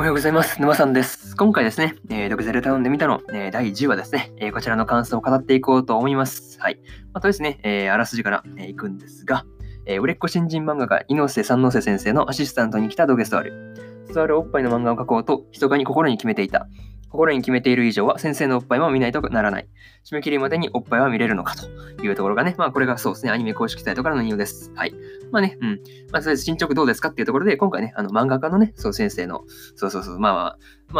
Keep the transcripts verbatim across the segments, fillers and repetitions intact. おはようございます。沼さんです。今回ですね、えー、ドクゼルタウンで見たの、えー、だいじゅうわですね、えー、こちらの感想を語っていこうと思います。はい。あとですね、えー、あらすじから、えー、いくんですが、えー、売れっ子新人漫画家、猪瀬三之瀬先生のアシスタントに来た土下座ある。座るおっぱいの漫画を描こうと、密かに心に決めていた。心に決めている以上は、先生のおっぱいも見ないとならない。締め切りまでにおっぱいは見れるのかというところがね、まあこれがそうですね、アニメ公式サイトからの引用です。はい。まあね、うん。まあとりあえず進捗どうですかっていうところで、今回ね、あの漫画家のね、そう先生の、そうそうそう、まあまあ、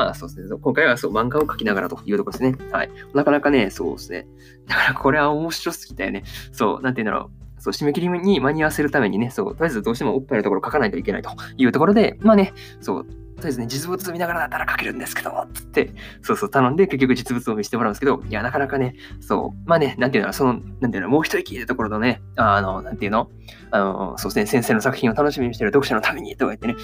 まあそうですね、今回はそう漫画を描きながらというところですね。はい。なかなかね、そうですね。だからこれは面白すぎたよね。そう、なんていうんだろう。そう締め切りに間に合わせるためにね、そうとりあえずどうしてもおっぱいのところを書かないといけないというところで、まあね、そうとりあえずね実物見ながらだったら書けるんですけどつってそうそう頼んで結局実物を見せてもらうんですけど、いやなかなかね、そうまあね、なんていうのそのなんていうのもう一息ってところのね、あのなんていうのあのそうですね先生の作品を楽しみにしている読者のためにとか言ってね。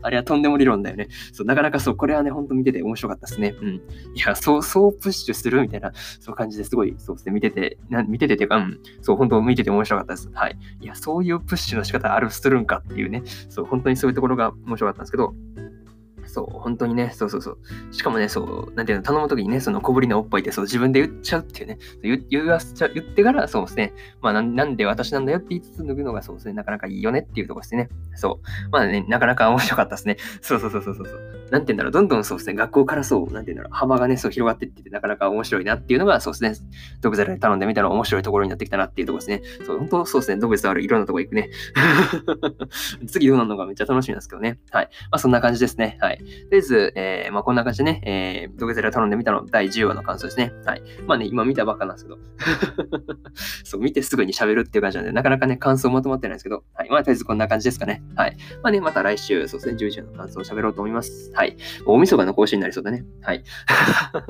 あれはとんでも理論だよね。そうなかなかそうこれはね本当見てて面白かったですね。うん。いやそうそうプッシュするみたいなそう感じですごいそうですね見ててな見ててっていうか、うん、そう本当見てて面白かったです。はい。いやそういうプッシュの仕方あるするんかっていうね。そう本当にそういうところが面白かったんですけど。そう本当にねそうそうそうしかもねそうなんていうの頼むときにねその小ぶりなおっぱいってそう自分で言っちゃうっていうね 言, 言わせちゃ言ってからそうですねまあ な, なんで私なんだよって言いつつ脱ぐのがそうですねなかなかいいよねっていうところですねそうまあねなかなか面白かったですねそうそうそうそうそうなんていうんだろうどんどんそうですね学校からそうなんていうんだろう幅がねそう広がっていっててなかなか面白いなっていうのがそうですねドクゼルで頼んでみたら面白いところになってきたなっていうところですねそう本当そうですねドクゼルあるいろんなとこ行くね次どうなるのかめっちゃ楽しみなんですけどねはいまあそんな感じですねはいとりあえず、えーまあ、こんな感じでね、えー、土下座を頼んでみたのだいじゅうわの感想ですね。はい。まあね、今見たばっかなんですけど、そう、見てすぐに喋るっていう感じなんで、なかなかね、感想まとまってないんですけど、はい。まあ、とりあえずこんな感じですかね。はい。まあね、また来週、そうですね、じゅういちわの感想を喋ろうと思います。はい。大晦日の更新になりそうだね。はい。と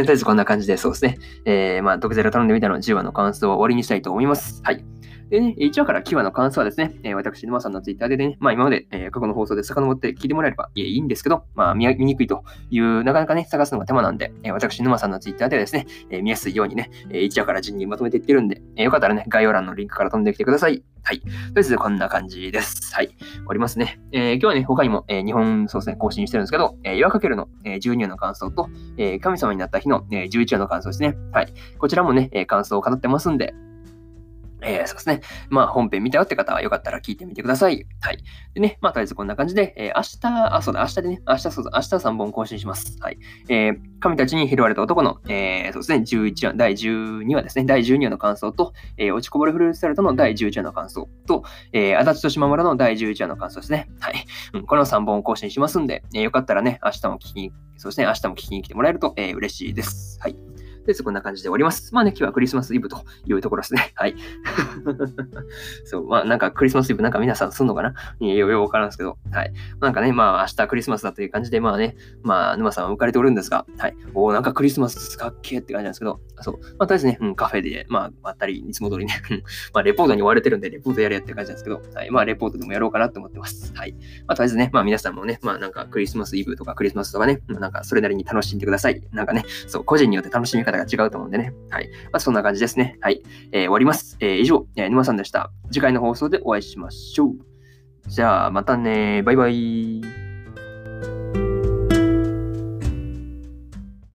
りあえずこんな感じで、そうですね、えー、まあ、土下座を頼んでみたのじゅうわの感想を終わりにしたいと思います。はい。でね、いちわからきゅうわの感想はですね、えー、私、沼さんのツイッターでね、まあ今まで、えー、過去の放送で遡って聞いてもらえればいいんですけど、まあ 見, 見にくいという、なかなかね、探すのが手間なんで、えー、私、沼さんのツイッターではですね、えー、見やすいようにね、えー、いちわから順にまとめていってるんで、えー、よかったらね、概要欄のリンクから飛んできてください。はい。とりあえずこんな感じです。はい。終わりますね。えー、今日はね、他にも、えー、にほん、そうですね、更新してるんですけど、えー、夜かけるの、えー、じゅうにわの感想と、えー、神様になった日の、えー、じゅういちわの感想ですね。はい。こちらもね、えー、感想を語ってますんで、えー、そうですね。まあ、本編見たよって方は、よかったら聞いてみてください。はい。でね、まあ、とりあえずこんな感じで、えー、明日、あ、そうだ、明日でね、明日、そうだ、明日さんぼん更新します。はい。えー、神たちに拾われた男の、えー、そうですね、じゅういちわ、だいじゅうにわですね、だいじゅうにわの感想と、えー、落ちこぼれフルーツタルトのだいじゅういちわの感想と、えー、足立と島村のだいじゅういちわの感想ですね。はい。うん、このさんぼん更新しますんで、えー、よかったらね、明日も聞きに、そうですね、明日も聞きに来てもらえると、えー、嬉しいです。はい。で、こんな感じで終わります。まあね、今日はクリスマスイブというところですね。はい。そう、まあなんかクリスマスイブなんか皆さんすんのかな？よくわからんですけど。はい。なんかね、まあ明日クリスマスだという感じで、まあね、まあ沼さんは浮かれておるんですが、はい。おー、なんかクリスマスかっけーって感じなんですけど、そう。まあとりあえずね、うん、カフェで、まあ、まったり、いつも通りね、まあレポートに追われてるんで、レポートやれやって感じなんですけど、はい。まあレポートでもやろうかなと思ってます。はい。まあとりあえずね、まあ皆さんもね、まあなんかクリスマスイブとかクリスマスとかね、なんかそれなりに楽しんでください。なんかね、そう、個人によって楽しみ方が違うと思うんでね。はい。まあ、そんな感じですね。はい。えー、終わります。えー、以上、えー、沼さんでした。次回の放送でお会いしましょう。じゃあ、またね。バイバイ。